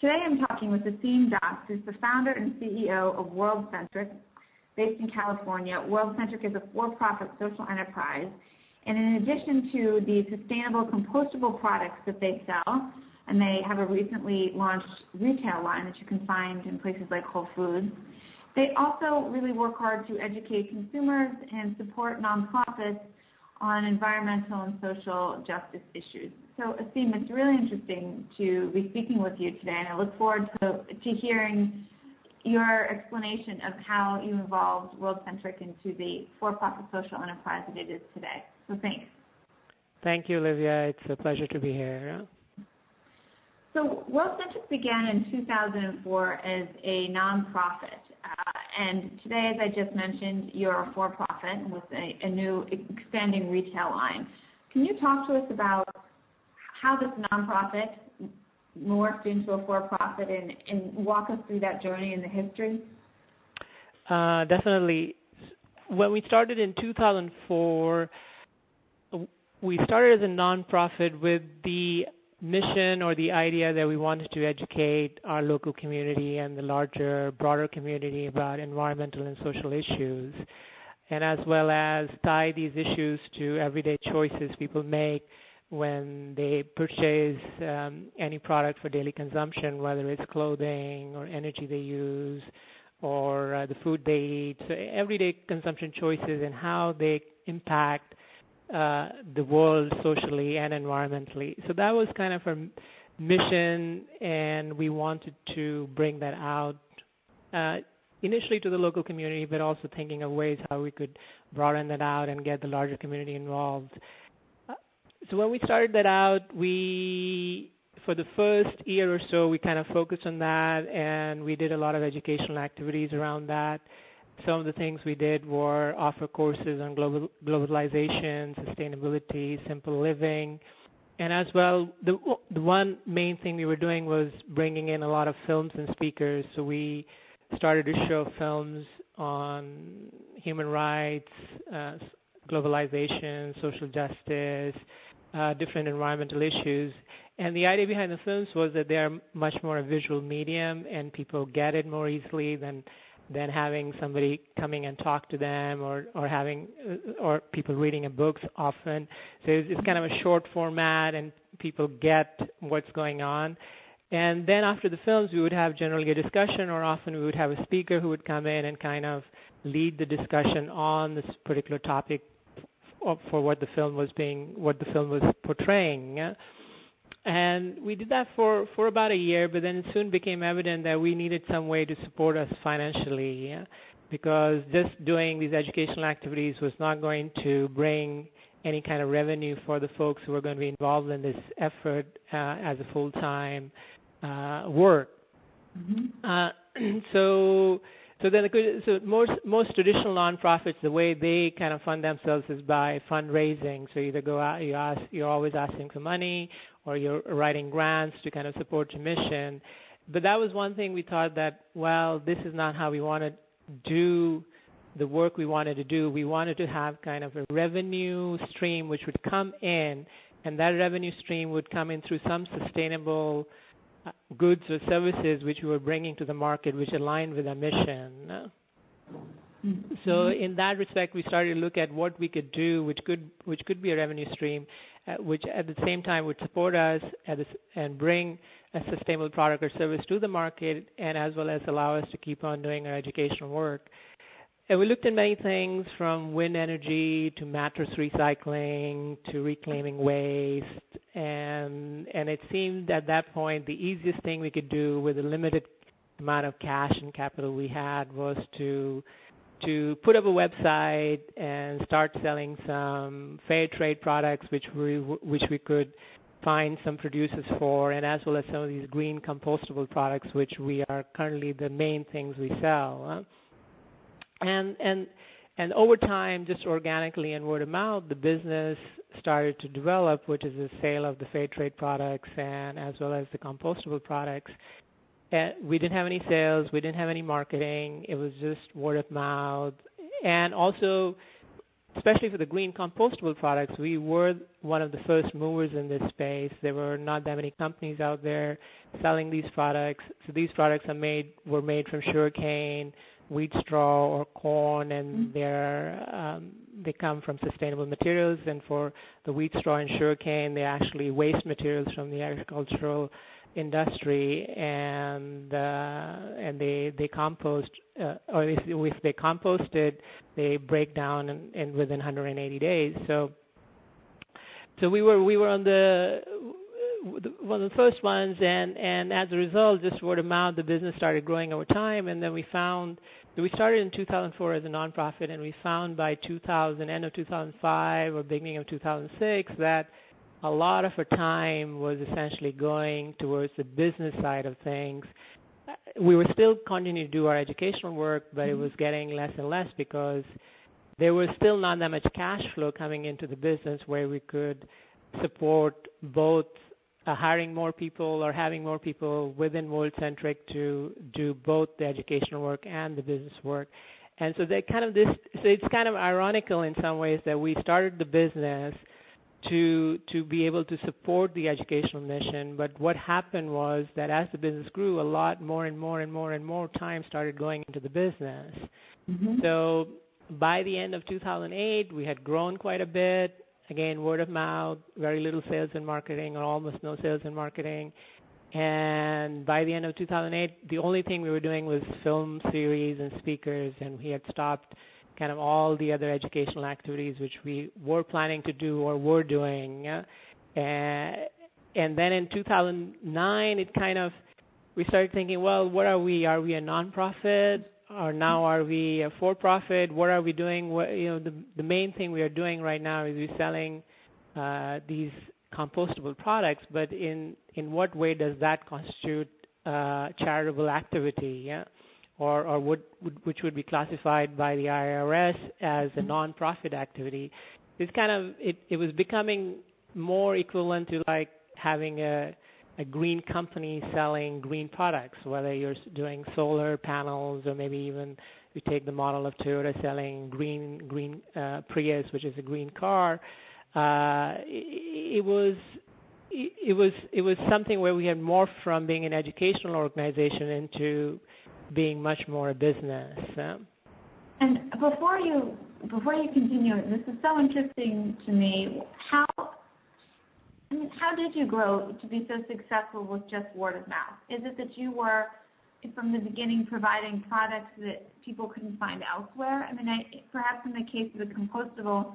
Today I'm talking with Aseem Das, who's the founder and CEO of World Centric, based in California. World Centric is a for-profit social enterprise, and in addition to the sustainable compostable products that they sell, and they have a recently launched retail line that you can find in places like Whole Foods, they also really work hard to educate consumers and support nonprofits on environmental and social justice issues. So, Aseem, it's really interesting to be speaking with you today, and I look forward to hearing your explanation of how you evolved World Centric into the for-profit social enterprise that it is today. So thanks. Thank you, Olivia. It's a pleasure to be here. So World Centric began in 2004 as a nonprofit, and today, as I just mentioned, you're a for-profit with a new expanding retail line. Can you talk to us about how this nonprofit morphed into a for-profit and walk us through that journey and the history? Definitely. When we started in 2004, we started as a nonprofit with the mission or the idea that we wanted to educate our local community and the larger, broader community about environmental and social issues, and as well as tie these issues to everyday choices people make when they purchase any product for daily consumption, whether it's clothing or energy they use or the food they eat. So everyday consumption choices and how they impact the world socially and environmentally. So that was kind of our mission, and we wanted to bring that out initially to the local community, but also thinking of ways how we could broaden that out and get the larger community involved. So when we started that out, for the first year or so, we kind of focused on that, and we did a lot of educational activities around that. Some of the things we did were offer courses on globalization, sustainability, simple living, and as well, the one main thing we were doing was bringing in a lot of films and speakers. So we started to show films on human rights, globalization, social justice, different environmental issues. And the idea behind the films was that they are much more a visual medium and people get it more easily than having somebody coming and talk to them or people reading a book often. So it's kind of a short format and people get what's going on. And then after the films, we would have generally a discussion, or often we would have a speaker who would come in and kind of lead the discussion on this particular topic for what the film was portraying. And we did that for about a year, but then it soon became evident that we needed some way to support us financially, because just doing these educational activities was not going to bring any kind of revenue for the folks who were going to be involved in this effort as a full-time work. Mm-hmm. So most traditional nonprofits, the way they kind of fund themselves is by fundraising. So either go out, you're always asking for money, or you're writing grants to kind of support your mission. But that was one thing we thought that, well, this is not how we want to do the work we wanted to do. We wanted to have kind of a revenue stream which would come in, and that revenue stream would come in through some sustainable goods or services which we were bringing to the market, which aligned with our mission. So in that respect, we started to look at what we could do, which could be a revenue stream, which at the same time would support us and bring a sustainable product or service to the market, and as well as allow us to keep on doing our educational work. And we looked at many things, from wind energy to mattress recycling to reclaiming waste, and it seemed at that point the easiest thing we could do with a limited amount of cash and capital we had was to put up a website and start selling some fair trade products which we could find some producers for, and as well as some of these green compostable products which we are currently the main things we sell. And over time, just organically and word of mouth, the business started to develop, which is the sale of the fair trade products and as well as the compostable products. We didn't have any sales. We didn't have any marketing. It was just word of mouth. And also especially for the green compostable products, we were one of the first movers in this space. There were not that many companies out there selling these products. So these products were made from sugarcane, wheat straw, or corn, and they come from sustainable materials. And for the wheat straw and sugarcane, they're actually waste materials from the agricultural industry, and they compost, or if they composted, they break down and within 180 days. So we were on one of the first ones, and as a result, just word of mouth, the business started growing over time. And then we started in 2004 as a nonprofit, and we found by end of 2005 or beginning of 2006 that a lot of her time was essentially going towards the business side of things. We were still continuing to do our educational work, but it was getting less and less because there was still not that much cash flow coming into the business where we could support both hiring more people or having more people within World Centric to do both the educational work and the business work. And so it's kind of ironical in some ways that we started the business to be able to support the educational mission. But what happened was that as the business grew, a lot more and more and more and more time started going into the business. Mm-hmm. So by the end of 2008, we had grown quite a bit. Again, word of mouth, very little sales and marketing, or almost no sales and marketing. And by the end of 2008, the only thing we were doing was film series and speakers, and we had stopped kind of all the other educational activities which we were planning to do or were doing. And then in 2009, we started thinking, well, what are we? Are we a nonprofit? Or now are we a for-profit? What are we doing? The main thing we are doing right now is we're selling these compostable products, but in what way does that constitute charitable activity? Yeah? Or which would be classified by the IRS as a nonprofit activity. It's it was becoming more equivalent to like having a green company selling green products, whether you're doing solar panels or maybe even you take the model of Toyota selling green Prius, which is a green car. It was something where we had morphed from being an educational organization into being much more a business. And before you continue, this is so interesting to me. How did you grow to be so successful with just word of mouth? Is it that you were from the beginning providing products that people couldn't find elsewhere? Perhaps in the case of the compostable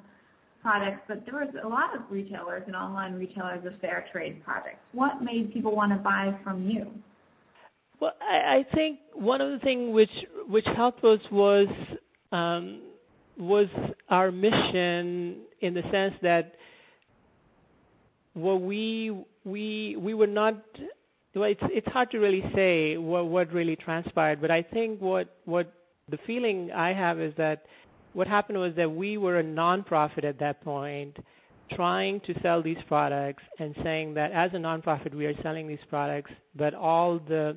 products, but there was a lot of retailers and online retailers of fair trade products. What made people want to buy from you? Well, I think one of the things which helped us was our mission, in the sense that we were not. Well, it's hard to really say what really transpired, but I think what the feeling I have is that what happened was that we were a nonprofit at that point, trying to sell these products and saying that as a nonprofit we are selling these products, but all the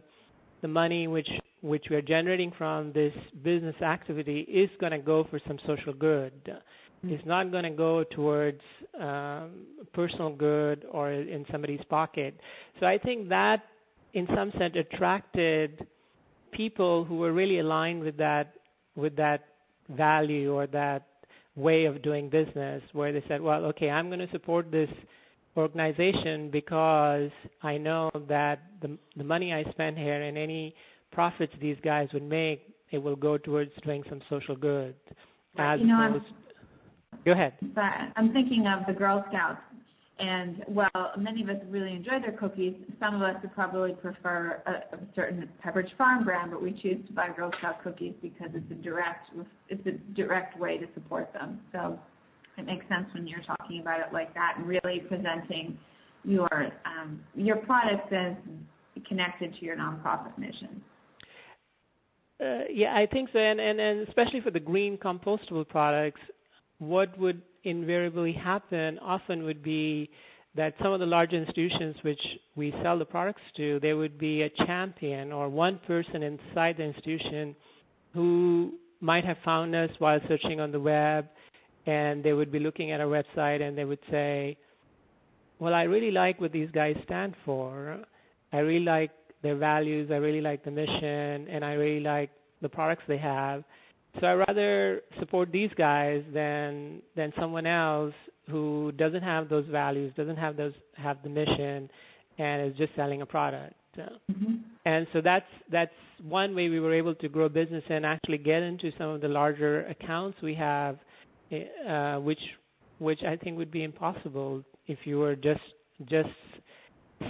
money which we are generating from this business activity is going to go for some social good. Mm-hmm. It's not going to go towards personal good or in somebody's pocket. So I think that, in some sense, attracted people who were really aligned with that value or that way of doing business, where they said, well, okay, I'm going to support this organization because I know that the money I spend here and any profits these guys would make, it will go towards doing some social good. Go ahead. I'm thinking of the Girl Scouts, and while many of us really enjoy their cookies, some of us would probably prefer a certain Pepperidge Farm brand, but we choose to buy Girl Scout cookies because it's a direct way to support them. So it makes sense when you're talking about it like that, and really presenting your products as connected to your nonprofit mission. Yeah, I think so, and especially for the green compostable products, what would invariably happen often would be that some of the larger institutions which we sell the products to, there would be a champion or one person inside the institution who might have found us while searching on the web and they would be looking at our website and they would say, well, I really like what these guys stand for. I really like their values. I really like the mission, and I really like the products they have. So I'd rather support these guys than someone else who doesn't have those values, doesn't have those have the mission, and is just selling a product. Mm-hmm. And so that's one way we were able to grow business and actually get into some of the larger accounts we have, which I think would be impossible if you were just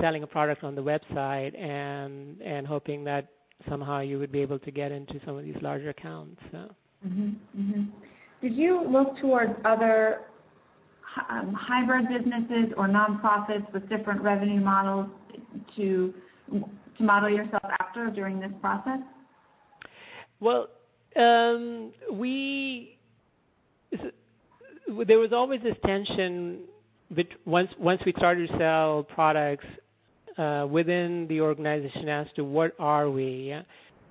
selling a product on the website and hoping that somehow you would be able to get into some of these larger accounts. So. Mm-hmm. Mm-hmm. Did you look towards other hybrid businesses or nonprofits with different revenue models to model yourself after during this process? Well, there was always this tension once we started to sell products within the organization as to what are we?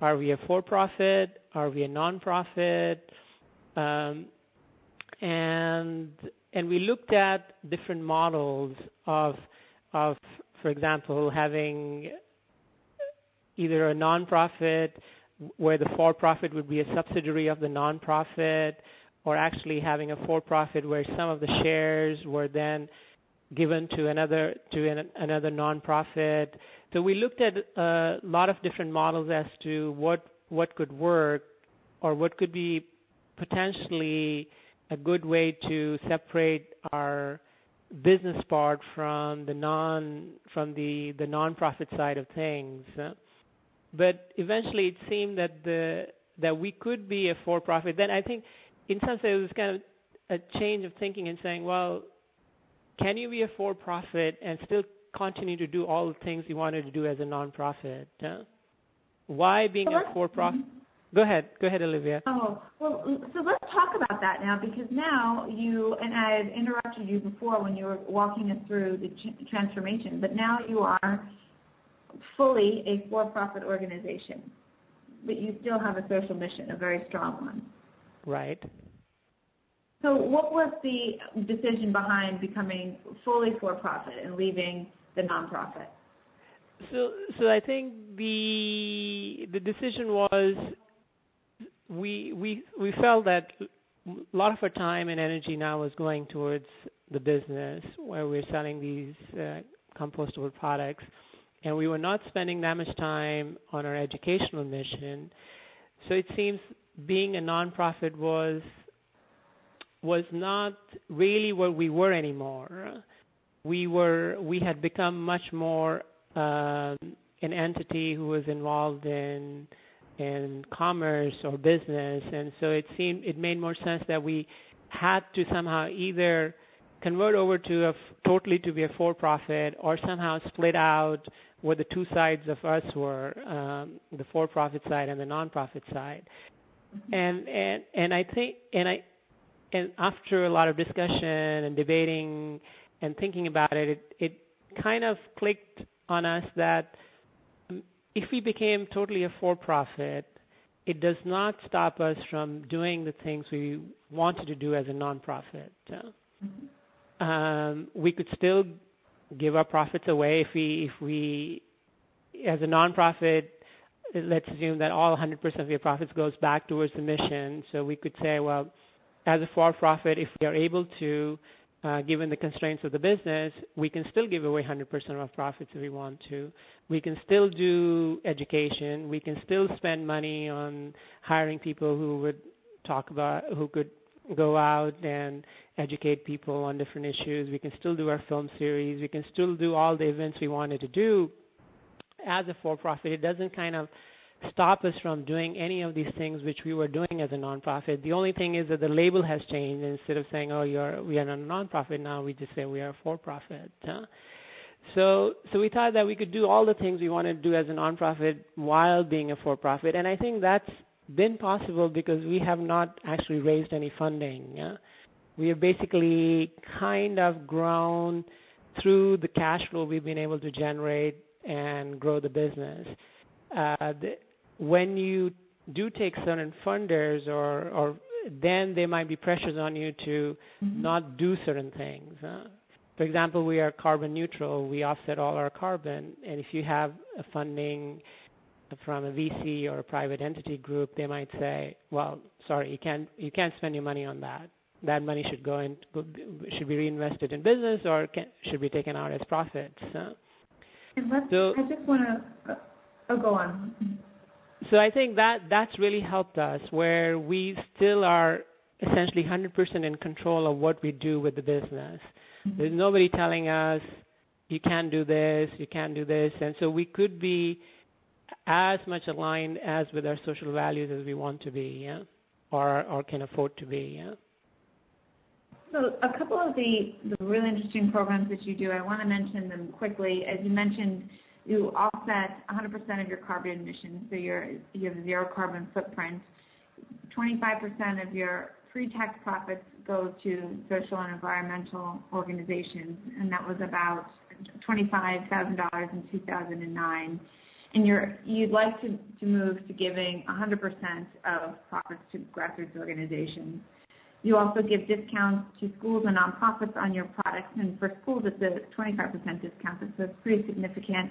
Are we a for-profit? Are we a nonprofit? And we looked at different models of, for example, having either a nonprofit where the for-profit would be a subsidiary of the nonprofit, or actually having a for-profit where some of the shares were then given to another nonprofit. So we looked at a lot of different models as to what could work or what could be potentially a good way to separate our business part from the nonprofit side of things. But eventually, it seemed that we could be a for-profit. Then I think, in some sense, it was kind of a change of thinking and saying, well, can you be a for-profit and still continue to do all the things you wanted to do as a nonprofit? Why being a for-profit? Mm-hmm. Go ahead, Olivia. Oh, well, so let's talk about that now, because now you, and I had interrupted you before when you were walking us through the transformation, but now you are fully a for-profit organization, but you still have a social mission, a very strong one. Right. So what was the decision behind becoming fully for-profit and leaving the nonprofit? So I think the decision was we felt that a lot of our time and energy now was going towards the business where we're selling these compostable products, and we were not spending that much time on our educational mission. So it seems being a nonprofit was not really what we were anymore. We had become much more an entity who was involved in commerce or business, and so it made more sense that we had to somehow either convert over to totally to be a for-profit, or somehow split out what the two sides of us were, the for-profit side and the nonprofit side. Mm-hmm. And after a lot of discussion and debating and thinking about it kind of clicked on us that if we became totally a for-profit, it does not stop us from doing the things we wanted to do as a nonprofit. Mm-hmm. We could still give our profits away if we as a nonprofit. Let's assume that all 100% of your profits goes back towards the mission. So we could say, well, as a for-profit, if we are able to, given the constraints of the business, we can still give away 100% of our profits if we want to. We can still do education. We can still spend money on hiring people who could go out and educate people on different issues. We can still do our film series. We can still do all the events we wanted to do. As a for-profit, it doesn't kind of stop us from doing any of these things which we were doing as a nonprofit. The only thing is that the label has changed. Instead of saying, we are a nonprofit now, we just say we are a for-profit. So we thought that we could do all the things we wanted to do as a nonprofit while being a for-profit. And I think that's been possible because we have not actually raised any funding. We have basically kind of grown through the cash flow we've been able to generate and grow the business. When you do take certain funders or then there might be pressures on you to not do certain things. For example, we are carbon neutral. We offset all our carbon. And if you have a funding from a VC or a private entity group, they might say, well, sorry, you can't spend your money on that. That money should should be reinvested in business or should be taken out as profits. Go on. So I think that's really helped us, where we still are essentially 100% in control of what we do with the business. There's nobody telling us, you can't do this. And so we could be as much aligned as with our social values as we want to be, yeah, or can afford to be, yeah. So a couple of the really interesting programs that you do, I want to mention them quickly. As you mentioned, you offset 100% of your carbon emissions, so you have zero carbon footprint. 25% of your pre-tax profits go to social and environmental organizations, and that was about $25,000 in 2009. And you'd like to move to giving 100% of profits to grassroots organizations. You also give discounts to schools and nonprofits on your products, and for schools it's a 25% discount, so it's pretty significant.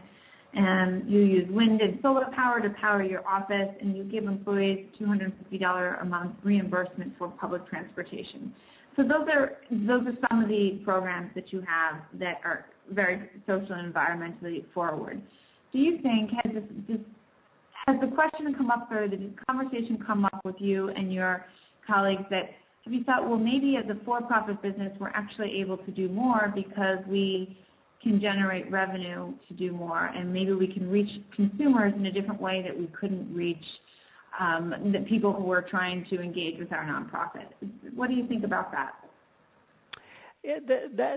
And you use wind and solar power to power your office, and you give employees $250 a month reimbursement for public transportation. So those are some of the programs that you have that are very social and environmentally forward. Do you think, has the question come up, or the conversation come up with you and your colleagues, that have you thought, well, maybe as a for-profit business, we're actually able to do more because we can generate revenue to do more, and maybe we can reach consumers in a different way that we couldn't reach the people who are trying to engage with our nonprofit? What do you think about that? Yeah,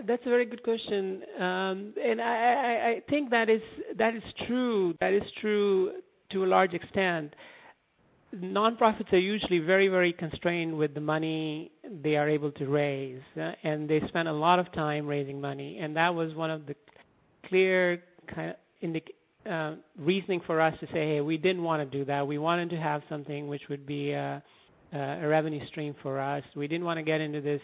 that's a very good question, and I think that is true. That is true to a large extent. Nonprofits are usually very, very constrained with the money they are able to raise, and they spend a lot of time raising money. And that was one of the clear kind of reasoning for us to say, hey, we didn't want to do that. We wanted to have something which would be a revenue stream for us. We didn't want to get into this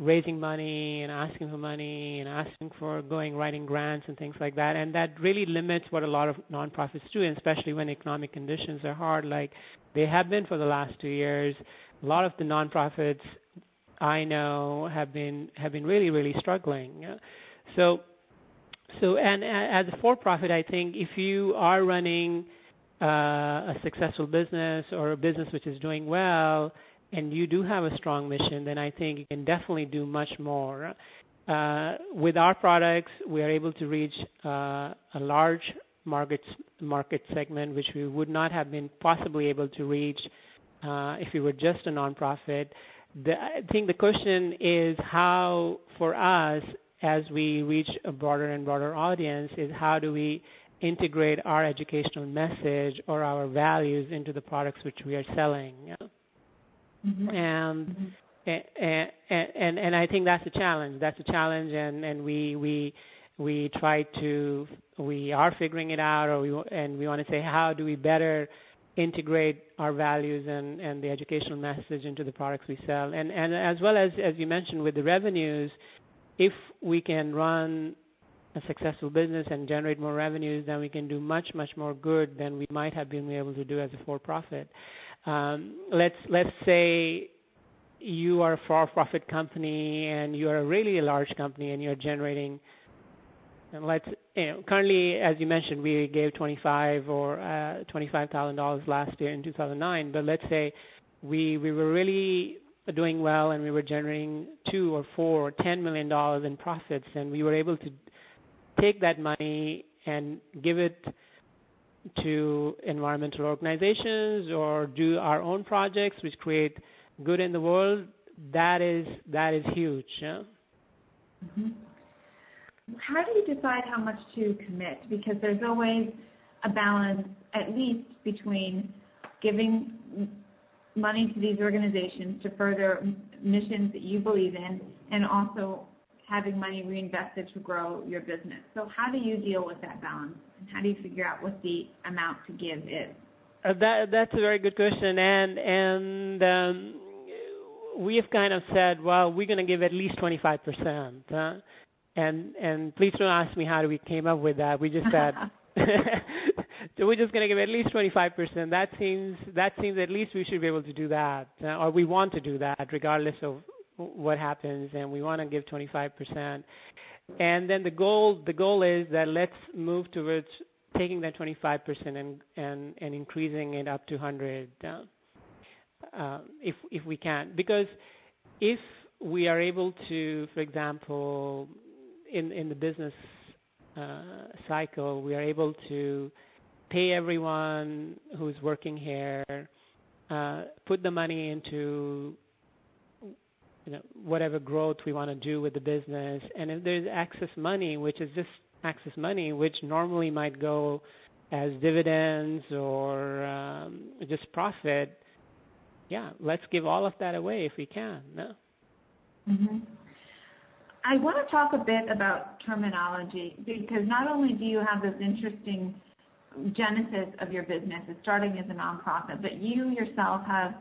raising money and asking for money and asking for writing grants and things like that. And that really limits what a lot of nonprofits do, and especially when economic conditions are hard, like they have been for the last 2 years. A lot of the nonprofits I know have been really, really struggling. So and as a for-profit, I think if you are running a successful business or a business which is doing well, and you do have a strong mission, then I think you can definitely do much more. With our products, we are able to reach a large market segment, which we would not have been possibly able to reach if we were just a nonprofit. I think the question is how, for us, as we reach a broader and broader audience, is how do we integrate our educational message or our values into the products which we are selling? Mm-hmm. And I think that's a challenge. And we try to, we are figuring it out, and we want to say, how do we better integrate our values and the educational message into the products we sell? And as well as you mentioned, with the revenues, if we can run a successful business and generate more revenues, then we can do much, much more good than we might have been able to do as a for-profit. Let's say you are a for-profit company and you are really a large company and you're generating, and currently, as you mentioned, we gave $25,000 last year in 2009, but let's say we were really doing well and we were generating $2 or $4 or $10 million in profits, and we were able to take that money and give it to environmental organizations or do our own projects which create good in the world. That is huge. Yeah? Mm-hmm. How do you decide how much to commit? Because there's always a balance, at least, between giving money to these organizations to further missions that you believe in and also having money reinvested to grow your business. So how do you deal with that balance? And how do you figure out what the amount to give is? That's a very good question, and we have kind of said, well, we're going to give at least 25%, and please don't ask me how we came up with that. We just said, so we're just going to give at least 25%. That seems at least we should be able to do that, or we want to do that, regardless of what happens, and we want to give 25%. And then the goal is that let's move towards taking that 25% and increasing it up to 100, if we can, because if we are able to, for example, in the business cycle, we are able to pay everyone who's working here, put the money into whatever growth we want to do with the business, and if there's excess money, which is just excess money, which normally might go as dividends or just profit, let's give all of that away if we can. No? Mm-hmm. I want to talk a bit about terminology, because not only do you have this interesting genesis of your business, it's starting as a nonprofit, but you yourself have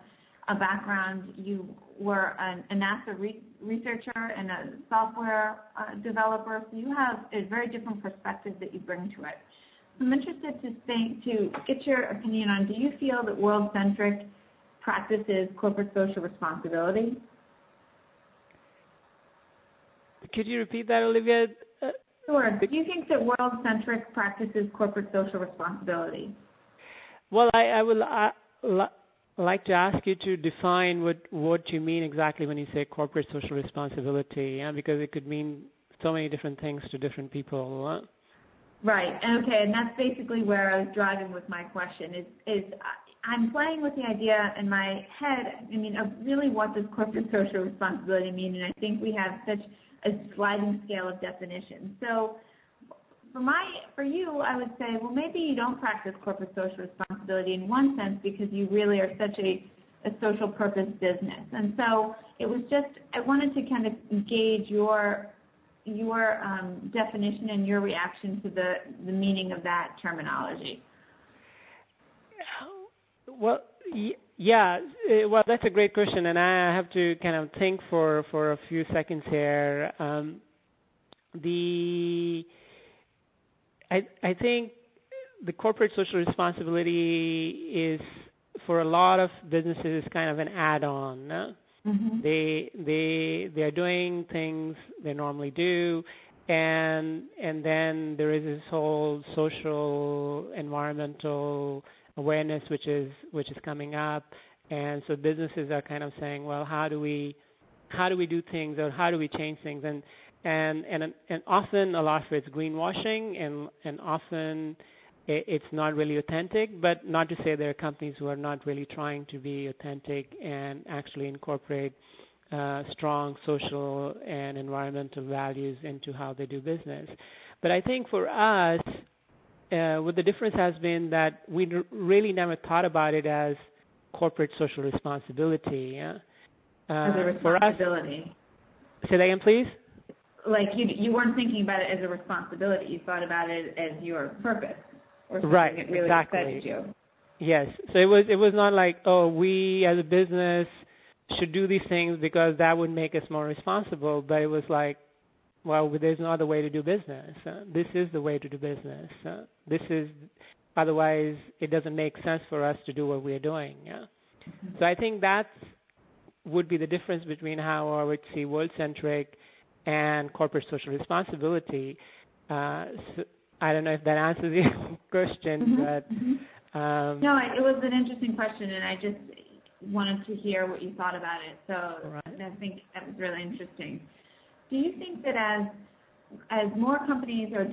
a background. You were a NASA researcher and a software developer, so you have a very different perspective that you bring to it. So I'm interested to get your opinion on, do you feel that World Centric practices corporate social responsibility? Could you repeat that, Olivia? Sure. Do you think that World Centric practices corporate social responsibility? Well, I'd like to ask you to define what you mean exactly when you say corporate social responsibility, because it could mean so many different things to different people. Right. Okay, and that's basically where I was driving with my question. Is I'm playing with the idea in my head, of really what does corporate social responsibility mean, and I think we have such a sliding scale of definitions. So For you, I would say, well, maybe you don't practice corporate social responsibility in one sense, because you really are such a social purpose business. And so it was just, I wanted to kind of gauge your definition and your reaction to the meaning of that terminology. Well, yeah, well, that's a great question, and I have to kind of think for a few seconds here. I think the corporate social responsibility is, for a lot of businesses, kind of an add-on. Mm-hmm. They are doing things they normally do, and then there is this whole social environmental awareness which is coming up, and so businesses are kind of saying, well, how do we do things, or how do we change things, and often a lot of it's greenwashing, and often it's not really authentic, but not to say there are companies who are not really trying to be authentic and actually incorporate strong social and environmental values into how they do business. But I think for us, what the difference has been that we really never thought about it as corporate social responsibility. Yeah? As a responsibility. For us, say that again, please. Like you weren't thinking about it as a responsibility. You thought about it as your purpose, or something that really excited you. Yes. So it was not like, oh, we as a business should do these things because that would make us more responsible. But it was like, well, there's no other way to do business. This is the way to do business. Otherwise it doesn't make sense for us to do what we're doing. Yeah? Mm-hmm. So I think that would be the difference between how I would see world-centric and corporate social responsibility. So I don't know if that answers your question, mm-hmm. but... Mm-hmm. No, it was an interesting question, and I just wanted to hear what you thought about it. So right. I think that was really interesting. Do you think that as more companies are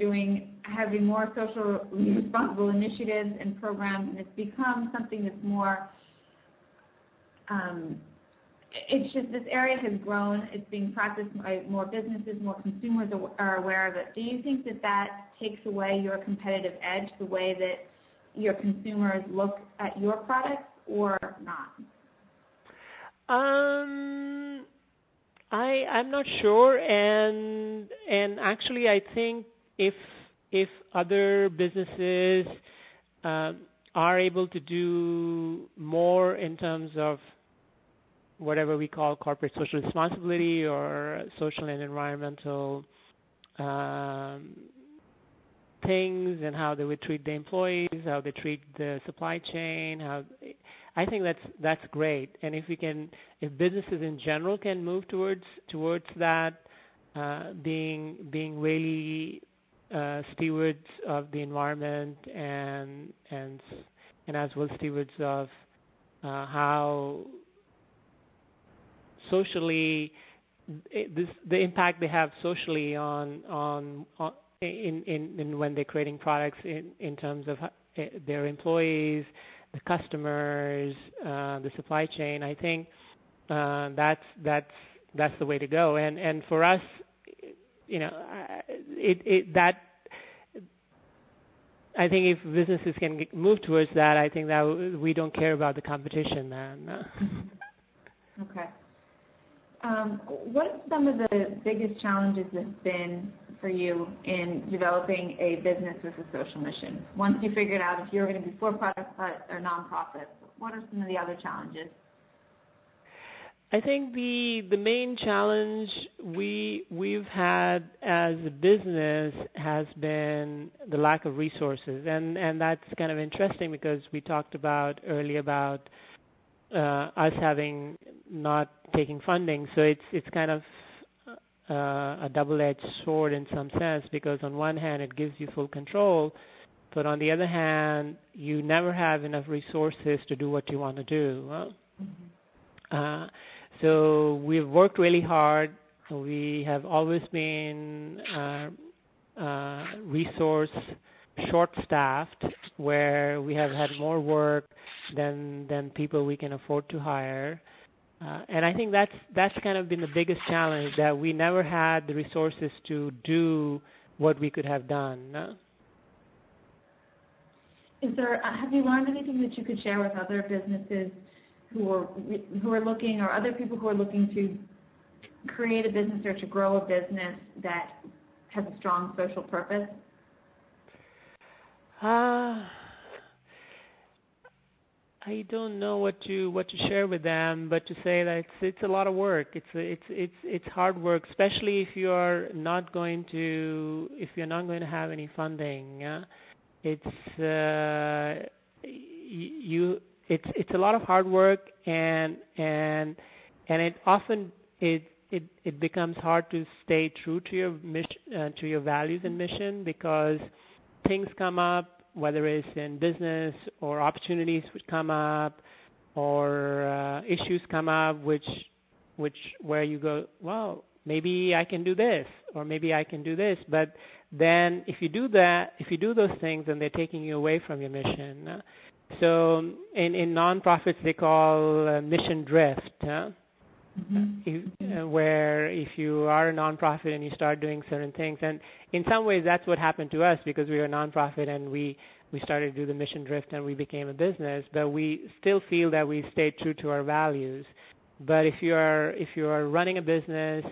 having more socially responsible initiatives and programs, and it's become something that's more... it's just this area has grown. It's being practiced by more businesses, more consumers are aware of it. Do you think that takes away your competitive edge, the way that your consumers look at your products, or not? I'm not sure, and actually I think if other businesses are able to do more in terms of whatever we call corporate social responsibility or social and environmental things, and how they would treat the employees, how they treat the supply chain. I think that's great. And if businesses in general can move towards that, being really stewards of the environment and as well stewards of how socially the impact they have socially on in when they're creating products in terms of their employees, the customers, the supply chain. I think that's the way to go. And for us, I think if businesses can move towards that, I think that we don't care about the competition then. Okay. What are some of the biggest challenges that have been for you in developing a business with a social mission? Once you figured out if you're going to be for-profit or non-profit, what are some of the other challenges? I think the main challenge we've had as a business has been the lack of resources, and that's kind of interesting because we talked about earlier about us having not taking funding, so it's kind of a double-edged sword in some sense, because on one hand it gives you full control, but on the other hand you never have enough resources to do what you want to do. So we've worked really hard. We have always been resource short-staffed, where we have had more work than people we can afford to hire. And I think that's kind of been the biggest challenge, that we never had the resources to do what we could have done. Have you learned anything that you could share with other businesses who are looking, or other people who are looking to create a business or to grow a business that has a strong social purpose? I don't know what to share with them, but to say that it's a lot of work. It's hard work, especially if you're not going to have any funding. It's a lot of hard work, and it often it becomes hard to stay true to your mission, to your values and mission, because things come up, whether it's in business or opportunities which come up, or issues come up, which where you go, well, maybe I can do this, or maybe I can do this. But then if you do those things, then they're taking you away from your mission. So in nonprofits, they call mission drift, where if you are a nonprofit and you start doing certain things, and in some ways that's what happened to us, because we were a nonprofit and we started to do the mission drift and we became a business, but we still feel that we stay true to our values. But if you are running a business,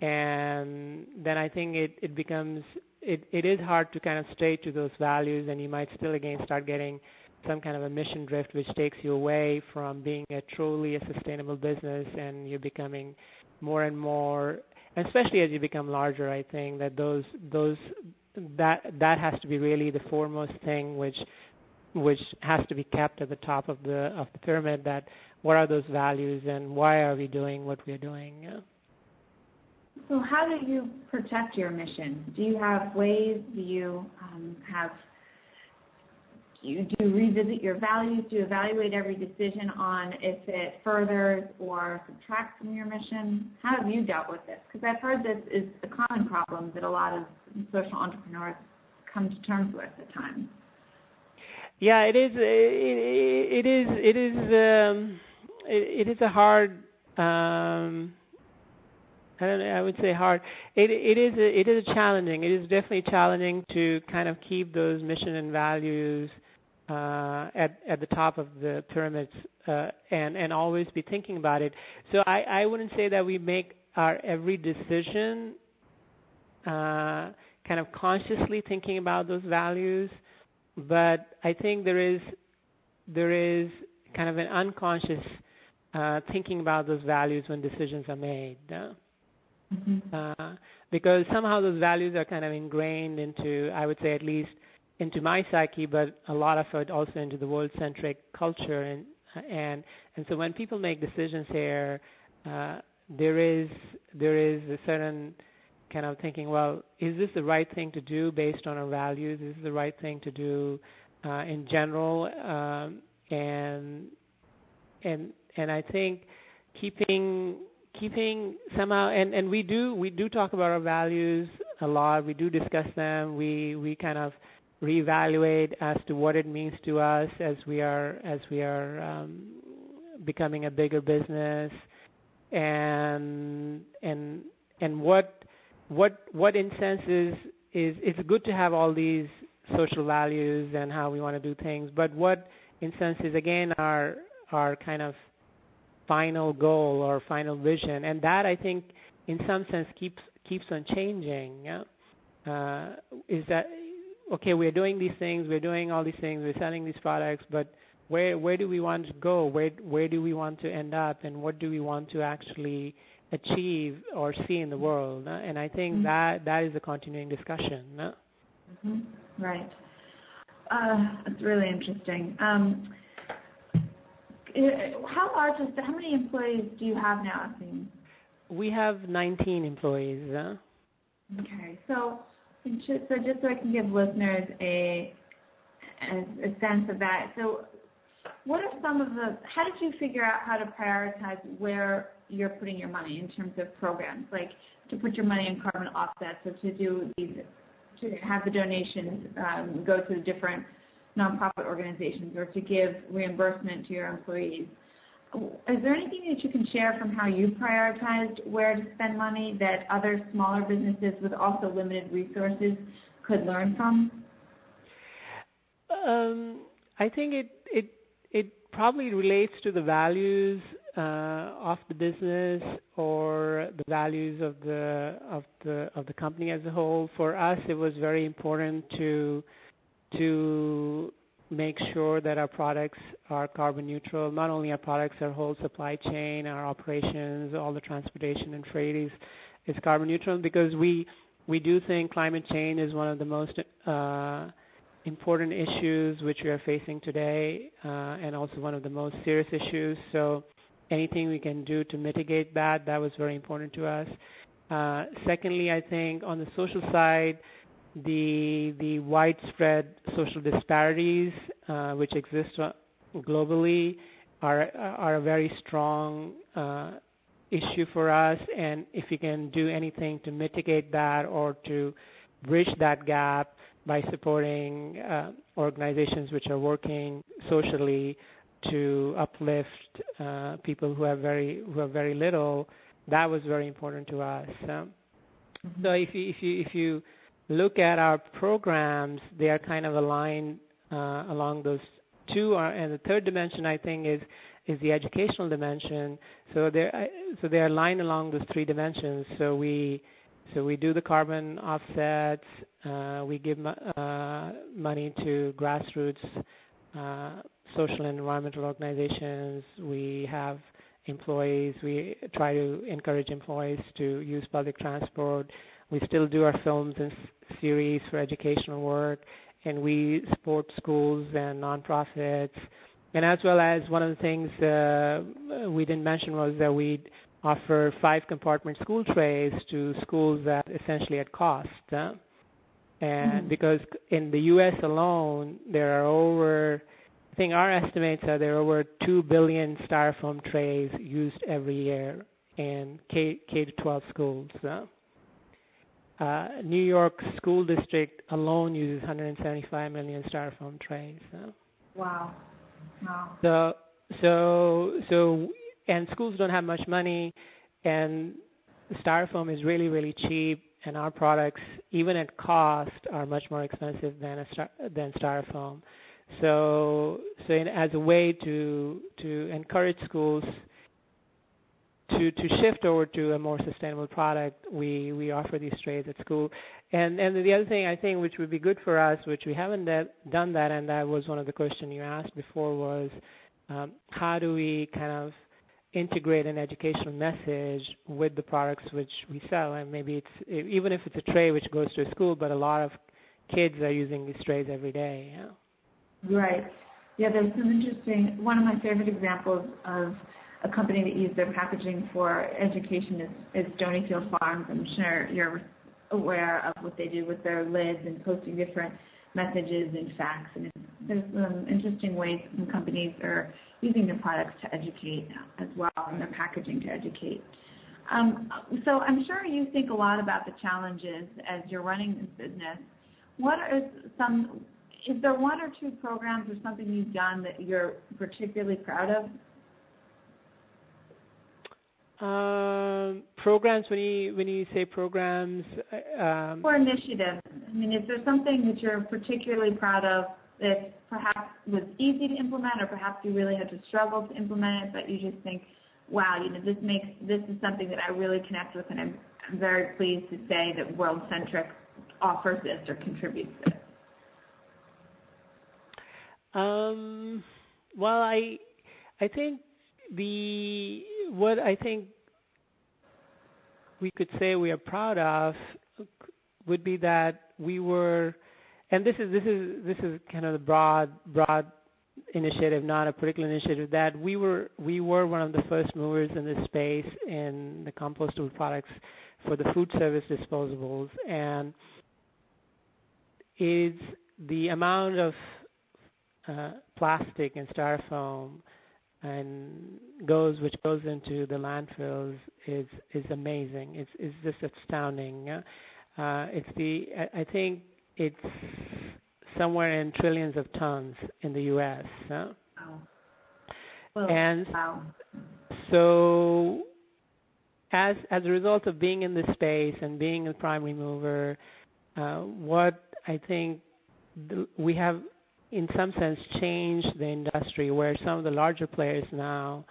and then I think it becomes it is hard to kind of stay to those values, and you might still again start getting some kind of a mission drift, which takes you away from being a truly sustainable business, and you're becoming more and more, and especially as you become larger, I think that that has to be really the foremost thing, which has to be kept at the top of the pyramid. That what are those values, and why are we doing what we're doing? Yeah. So, how do you protect your mission? Do you have ways? Do you have? You do revisit your values, do you evaluate every decision on if it furthers or subtracts from your mission? How have you dealt with this? Because I've heard this is a common problem that a lot of social entrepreneurs come to terms with at times. Yeah, it is a hard. I don't know, I would say hard. It is definitely challenging to kind of keep those mission and values at the top of the pyramids and always be thinking about it. So I wouldn't say that we make our every decision kind of consciously thinking about those values, but I think there is there is kind of an unconscious thinking about those values when decisions are made. Because somehow those values are kind of ingrained into, I would say at least, into my psyche, but a lot of it also into the world-centric culture. And so when people make decisions here, there is a certain kind of thinking, well, is this the right thing to do based on our values? Is this the right thing to do in general? And I think keeping somehow, and we do talk about our values a lot. We do discuss them. We kind of reevaluate as to what it means to us as we are becoming a bigger business, and what in sense is it's good to have all these social values and how we want to do things, but what in sense is again our kind of final goal or final vision, and that I think in some sense keeps on changing. Is that okay? We're doing these things. We're doing all these things. We're selling these products, but where do we want to go? Where do we want to end up? And what do we want to actually achieve or see in the world? And I think that is a continuing discussion. Right. That's really interesting. How many employees do you have now, Aseem? We have 19 employees. Okay. So just so I can give listeners a sense of that. So what are some of the, how did you figure out how to prioritize where you're putting your money in terms of programs, like to put your money in carbon offsets or to have the donations go to the different nonprofit organizations or to give reimbursement to your employees? Is there anything that you can share from how you prioritized where to spend money that other smaller businesses with also limited resources could learn from? I think it probably relates to the values of the business or the values of the company as a whole. For us, it was very important to make sure that our products are carbon neutral. Not only our products, our whole supply chain, our operations, all the transportation and freight is carbon neutral, because we do think climate change is one of the most important issues which we are facing today, and also one of the most serious issues. So anything we can do to mitigate that was very important to us. Secondly, I think on the social side, the widespread social disparities which exist globally are a very strong issue for us, and if we can do anything to mitigate that or to bridge that gap by supporting organizations which are working socially to uplift people who have very little, that was very important to us. So if you look at our programs, they are kind of aligned along those two. And the third dimension, I think, is the educational dimension. So they're aligned along those three dimensions. So we do the carbon offsets. We give money to grassroots social and environmental organizations. We have employees. We try to encourage employees to use public transport. We still do our films and series for educational work, and we support schools and nonprofits. And as well as one of the things we didn't mention was that we offer 5-compartment school trays to schools that essentially at cost. And because in the U.S. alone, there are our estimates are there are over 2 billion styrofoam trays used every year in K-12 schools. New York school district alone uses 175 million styrofoam trays. Wow. So and schools don't have much money, and styrofoam is really, really cheap, and our products, even at cost, are much more expensive than styrofoam. So as a way to encourage schools to shift over to a more sustainable product, we offer these trades at school. And the other thing I think which would be good for us, which we haven't done that, and that was one of the questions you asked before, was how do we kind of integrate an educational message with the products which we sell? And maybe it's, even if it's a tray which goes to a school, but a lot of kids are using these trays every day. Yeah. Right. Yeah, there's some interesting, one of my favorite examples of a company that used their packaging for education is Stonyfield Farms. I'm sure you're aware of what they do with their lids and posting different messages and facts. And there's some interesting ways some companies are using their products to educate as well, and their packaging to educate. So I'm sure you think a lot about the challenges as you're running this business. Is there one or two programs or something you've done that you're particularly proud of? Programs, when you say programs. Or initiatives. I mean, is there something that you're particularly proud of that perhaps was easy to implement, or perhaps you really had to struggle to implement it, but you just think, wow, you know, this is something that I really connect with, and I'm very pleased to say that World Centric offers this or contributes to this? Well, I think what I think we could say we are proud of would be that we were, and this is kind of a broad initiative, not a particular initiative, that we were one of the first movers in this space in the compostable products for the food service disposables, and it's the amount of plastic and styrofoam and which goes into the landfills is amazing. It's just astounding. I think it's somewhere in trillions of tons in the U.S. Wow. Well, and wow. So as a result of being in this space and being a primary mover, what I think we have in some sense change the industry, where some of the larger players now,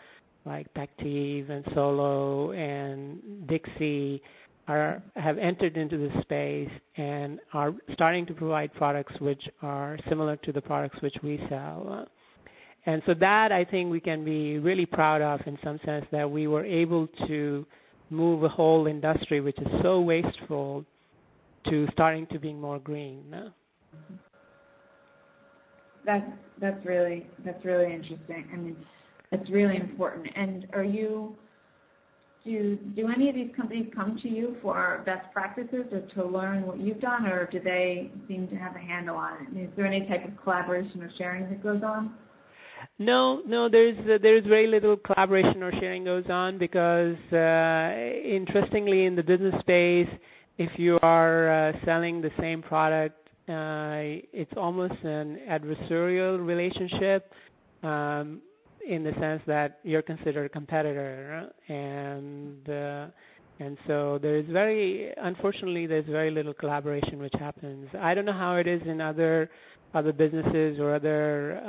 like Pactive and Solo and Dixie, have entered into this space and are starting to provide products which are similar to the products which we sell. And so that, I think, we can be really proud of in some sense, that we were able to move a whole industry which is so wasteful to starting to being more green. That's really interesting. I mean, it's really important. And do any of these companies come to you for best practices or to learn what you've done, or do they seem to have a handle on it? I mean, is there any type of collaboration or sharing that goes on? No. There's very little collaboration or sharing goes on because, interestingly, in the business space, if you are selling the same product, it's almost an adversarial relationship in the sense that you're considered a competitor, and so unfortunately there's very little collaboration which happens. I don't know how it is in other businesses or other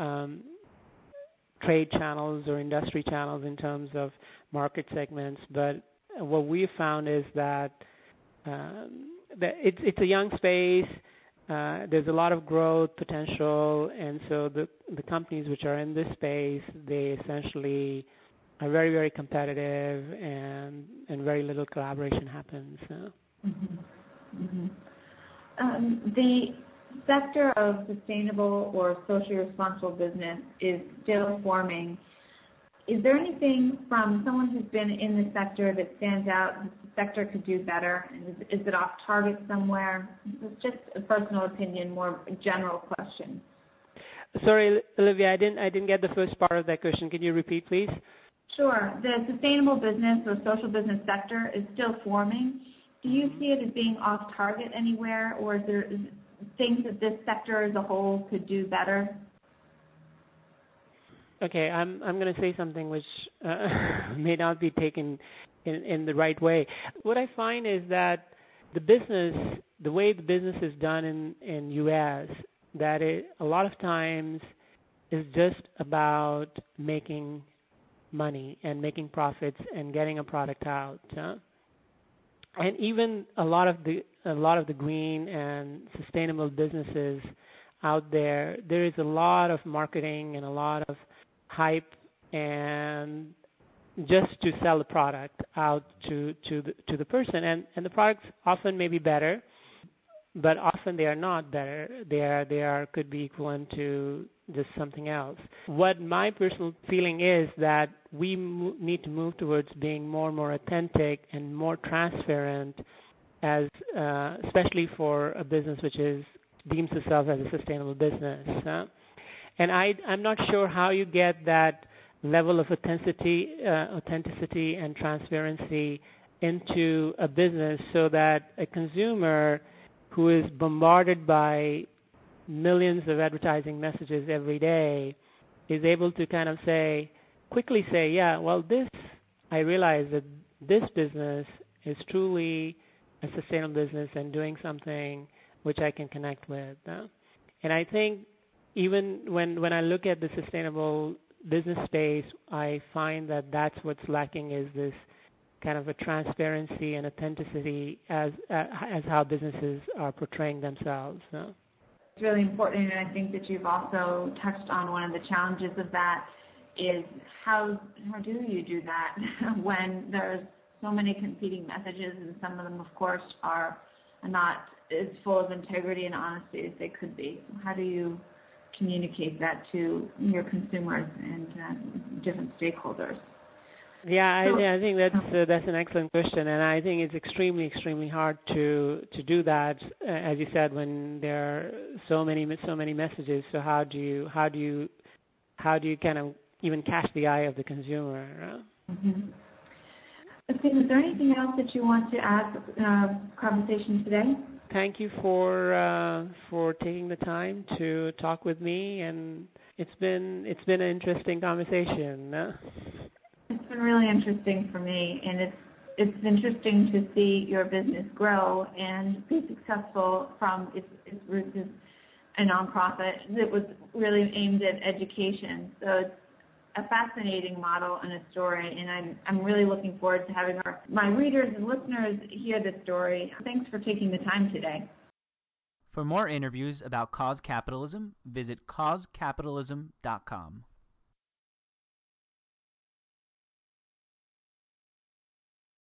trade channels or industry channels in terms of market segments, but what we found is that it's a young space. There's a lot of growth potential, and so the companies which are in this space, they essentially are very, very competitive, and very little collaboration happens. Mm-hmm. Mm-hmm. The sector of sustainable or socially responsible business is still forming. Is there anything from someone who's been in the sector that stands out, that the sector could do better? Is it off target somewhere? It's just a personal opinion, more a general question. Sorry, Olivia, I didn't get the first part of that question. Can you repeat, please? Sure. The sustainable business or social business sector is still forming. Do you see it as being off target anywhere, or is there things that this sector as a whole could do better? Okay, I'm going to say something which may not be taken in the right way. What I find is that the way the business is done in U.S., that it a lot of times is just about making money and making profits and getting a product out. And even a lot of the green and sustainable businesses out there, there is a lot of marketing and a lot of hype and just to sell the product out to the person. And the products often may be better, but often they are not better. They could be equivalent to just something else. What my personal feeling is that we need to move towards being more and more authentic and more transparent, as especially for a business which deems itself as a sustainable business. And I'm not sure how you get that level of authenticity and transparency into a business so that a consumer who is bombarded by millions of advertising messages every day is able to kind of quickly say, yeah, well, this, I realize that this business is truly a sustainable business and doing something which I can connect with. And I think even when I look at the sustainable business space, I find that that's what's lacking is this kind of a transparency and authenticity as how businesses are portraying themselves. It's really important, and I think that you've also touched on one of the challenges of that is how do you do that when there's so many competing messages, and some of them, of course, are not as full of integrity and honesty as they could be. So how do you communicate that to your consumers and different stakeholders? Yeah, I think that's an excellent question, and I think it's extremely, extremely hard to do that, as you said, when there are so many messages. So how do you kind of even catch the eye of the consumer? Mm-hmm. Okay, is there anything else that you want to add conversation today? Thank you for taking the time to talk with me, and it's been an interesting conversation. It's been really interesting for me, and it's interesting to see your business grow and be successful from its roots as a nonprofit that was really aimed at education. So it's a fascinating model and a story, and I'm really looking forward to having my readers and listeners hear this story. Thanks for taking the time today. For more interviews about Cause Capitalism, visit causecapitalism.com.